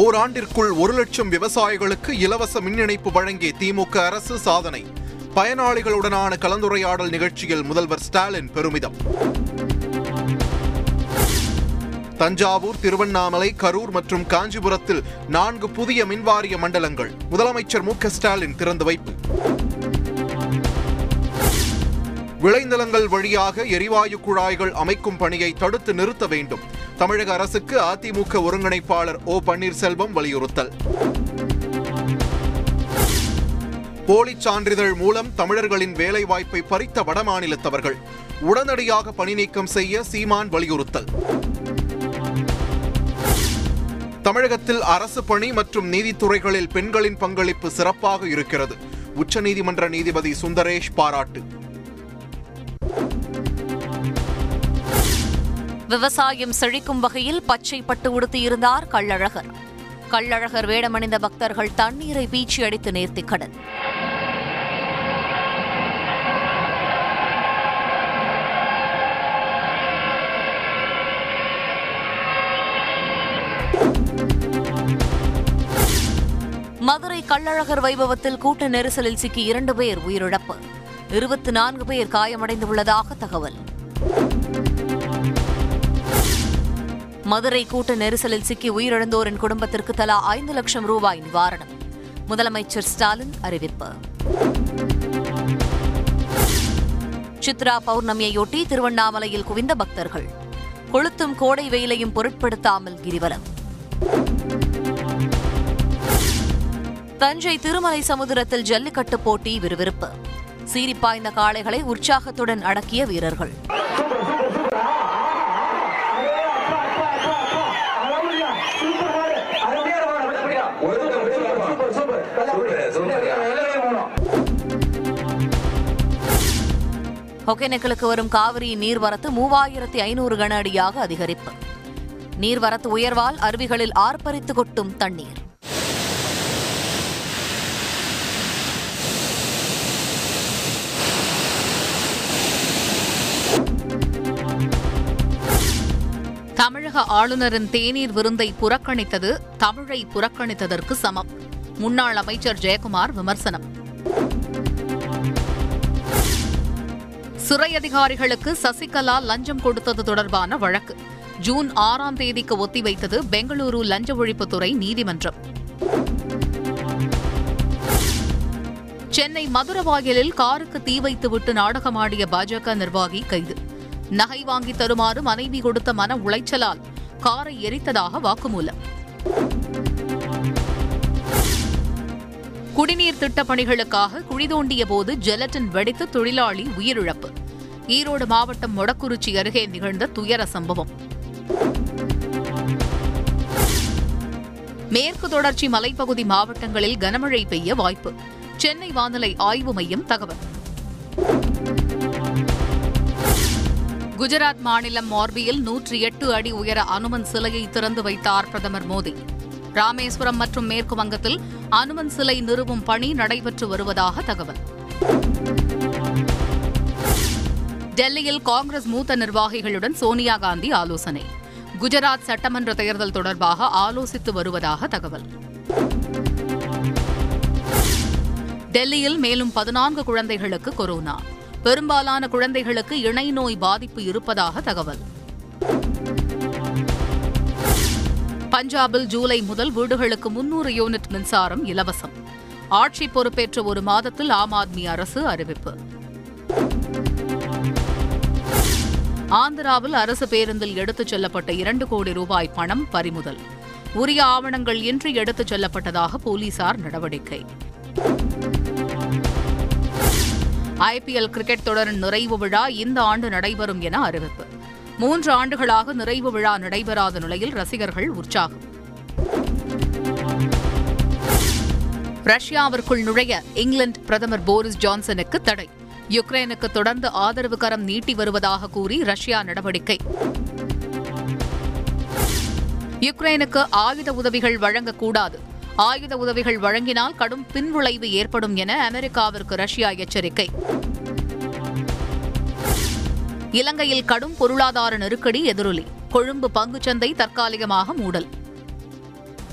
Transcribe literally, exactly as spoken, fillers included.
ஓராண்டிற்குள் ஒரு லட்சம் விவசாயிகளுக்கு இலவச மின் இணைப்பு வழங்கிய திமுக அரசு சாதனை. பயனாளிகளுடனான கலந்துரையாடல் நிகழ்ச்சியில் முதல்வர் ஸ்டாலின் பெருமிதம். தஞ்சாவூர், திருவண்ணாமலை, கரூர் மற்றும் காஞ்சிபுரத்தில் நான்கு புதிய மின்வாரிய மண்டலங்கள் முதலமைச்சர் மு க ஸ்டாலின் திறந்து வைப்பு. விளைநிலங்கள் வழியாக எரிவாயு குழாய்கள் அமைக்கும் பணியை தடுத்து நிறுத்த வேண்டும், தமிழக அரசுக்கு அதிமுக ஒருங்கிணைப்பாளர் ஓ பன்னீர்செல்வம் வலியுறுத்தல். போலி சான்றிதழ் மூலம் தமிழர்களின் வேலைவாய்ப்பை பறித்த வடமாநிலத்தவர்கள் உடனடியாக பணி நீக்கம் செய்ய சீமான் வலியுறுத்தல். தமிழகத்தில் அரசு பணி மற்றும் நீதித்துறைகளில் பெண்களின் பங்களிப்பு சிறப்பாக இருக்கிறது, உச்சநீதிமன்ற நீதிபதி சுந்தரேஷ் பாராட்டு. விவசாயம் செழிக்கும் வகையில் பச்சை பட்டு உடுத்தியிருந்தார் கள்ளழகர். கள்ளழகர் வேடமணிந்த பக்தர்கள் தண்ணீரை பீச்சி அடித்து நேர்த்திக் கடன். மதுரை கள்ளழகர் வைபவத்தில் கூட்ட நெரிசலில் சிக்கி இரண்டு பேர் உயிரிழப்பு, இருபத்தி நான்கு பேர் காயமடைந்துள்ளதாக தகவல். மதுரை கூட்ட நெரிசலில் சிக்கி உயிரிழந்தோரின் குடும்பத்திற்கு தலா ஐந்து லட்சம் ரூபாய் நிவாரணம், முதலமைச்சர் ஸ்டாலின் அறிவிப்பு. சித்ரா பௌர்ணமியையொட்டி திருவண்ணாமலையில் குவிந்த பக்தர்கள், கொளுத்தும் கோடை வெயிலையும் பொருட்படுத்தாமல் கிரிவலம். தஞ்சை திருமலை சமுதிரத்தில் ஜல்லிக்கட்டு போட்டி விறுவிறுப்பு, சீரிப்பாய்ந்த காளைகளை உற்சாகத்துடன் அடக்கிய வீரர்கள். ஒகேனக்கலுக்கு வரும் காவிரி நீர்வரத்து மூவாயிரத்தி ஐநூறு கன அடியாக அதிகரிப்பு, நீர்வரத்து உயர்வால் அருவிகளில் ஆர்ப்பரித்து கொட்டும் தண்ணீர். தமிழக ஆளுநரின் தேநீர் விருந்தை புறக்கணித்தது தமிழை புறக்கணித்ததற்கு சமம், முன்னாள் அமைச்சர் ஜெயக்குமார் விமர்சனம். சிறை அதிகாரிகளுக்கு சசிகலா லஞ்சம் கொடுத்தது தொடர்பான வழக்கு ஜூன் ஆறாம் தேதிக்கு ஒத்திவைத்தது பெங்களூரு லஞ்ச ஒழிப்புத்துறை நீதிமன்றம். சென்னை மதுரவாயலில் காருக்கு தீ வைத்துவிட்டு நாடகமாடிய பாஜக நிர்வாகி கைது, நகை வாங்கி தருமாறு மனைவி கொடுத்த மன உளைச்சலால் காரை எரித்ததாக வாக்குமூலம். குடிநீர் திட்டப் பணிகளுக்காக குழி தோண்டிய போது ஜெலட்டின் வெடித்து தொழிலாளி உயிரிழப்பு, ஈரோடு மாவட்டம் மொடக்குறிச்சி அருகே நிகழ்ந்த துயர சம்பவம். மேற்கு தொடர்ச்சி மலைப்பகுதி மாவட்டங்களில் கனமழை பெய்ய வாய்ப்பு, சென்னை வானிலை ஆய்வு மையம் தகவல். குஜராத் மாநிலம் மோர்பியில் நூற்றி எட்டு அடி உயர அனுமன் சிலையை திறந்து வைத்தார் பிரதமர் மோடி. ராமேஸ்வரம் மற்றும் மேற்கு வங்கத்தில் அனுமன் சிலை நிறுவும் பணி நடைபெற்று வருவதாக தகவல். டெல்லியில் காங்கிரஸ் மூத்த நிர்வாகிகளுடன் சோனியாகாந்தி ஆலோசனை, குஜராத் சட்டமன்ற தேர்தல் தொடர்பாக ஆலோசித்து வருவதாக தகவல். டெல்லியில் மேலும் பதினான்கு குழந்தைகளுக்கு கொரோனா, பெரும்பாலான குழந்தைகளுக்கு இணை நோய் பாதிப்பு இருப்பதாக தகவல். பஞ்சாபில் ஜூலை முதல் வீடுகளுக்கு முன்னூறு யூனிட் மின்சாரம் இலவசம், ஆட்சி பொறுப்பேற்ற ஒரு மாதத்தில் ஆம் ஆத்மி அரசு அறிவிப்பு. ஆந்திராவில் அரசு பேருந்தில் எடுத்துச் செல்லப்பட்ட இரண்டு கோடி ரூபாய் பணம் பறிமுதல், உரிய ஆவணங்கள் இன்றி எடுத்துச் செல்லப்பட்டதாக போலீசார் நடவடிக்கை. ஐபிஎல் கிரிக்கெட் தொடரின் நிறைவு விழா இந்த ஆண்டு நடைபெறும் என அறிவிப்பு, மூன்று ஆண்டுகளாக நிறைவு விழா நடைபெறாத நிலையில் ரசிகர்கள் உற்சாகம். ரஷ்யாவிற்குள் நுழைய இங்கிலாந்து பிரதமர் போரிஸ் ஜான்சனுக்கு தடை, யுக்ரைனுக்கு தொடர்ந்து ஆதரவு கரம் நீட்டி வருவதாக கூறி ரஷ்யா நடவடிக்கை. யுக்ரைனுக்கு ஆயுத உதவிகள் வழங்கக்கூடாது, ஆயுத உதவிகள் வழங்கினால் கடும் பின்விளைவு ஏற்படும் என அமெரிக்காவிற்கு ரஷ்யா எச்சரிக்கை. இலங்கையில் கடும் பொருளாதார நெருக்கடி எதிரொலி, கொழும்பு பங்குச்சந்தை தற்காலிகமாக மூடல்.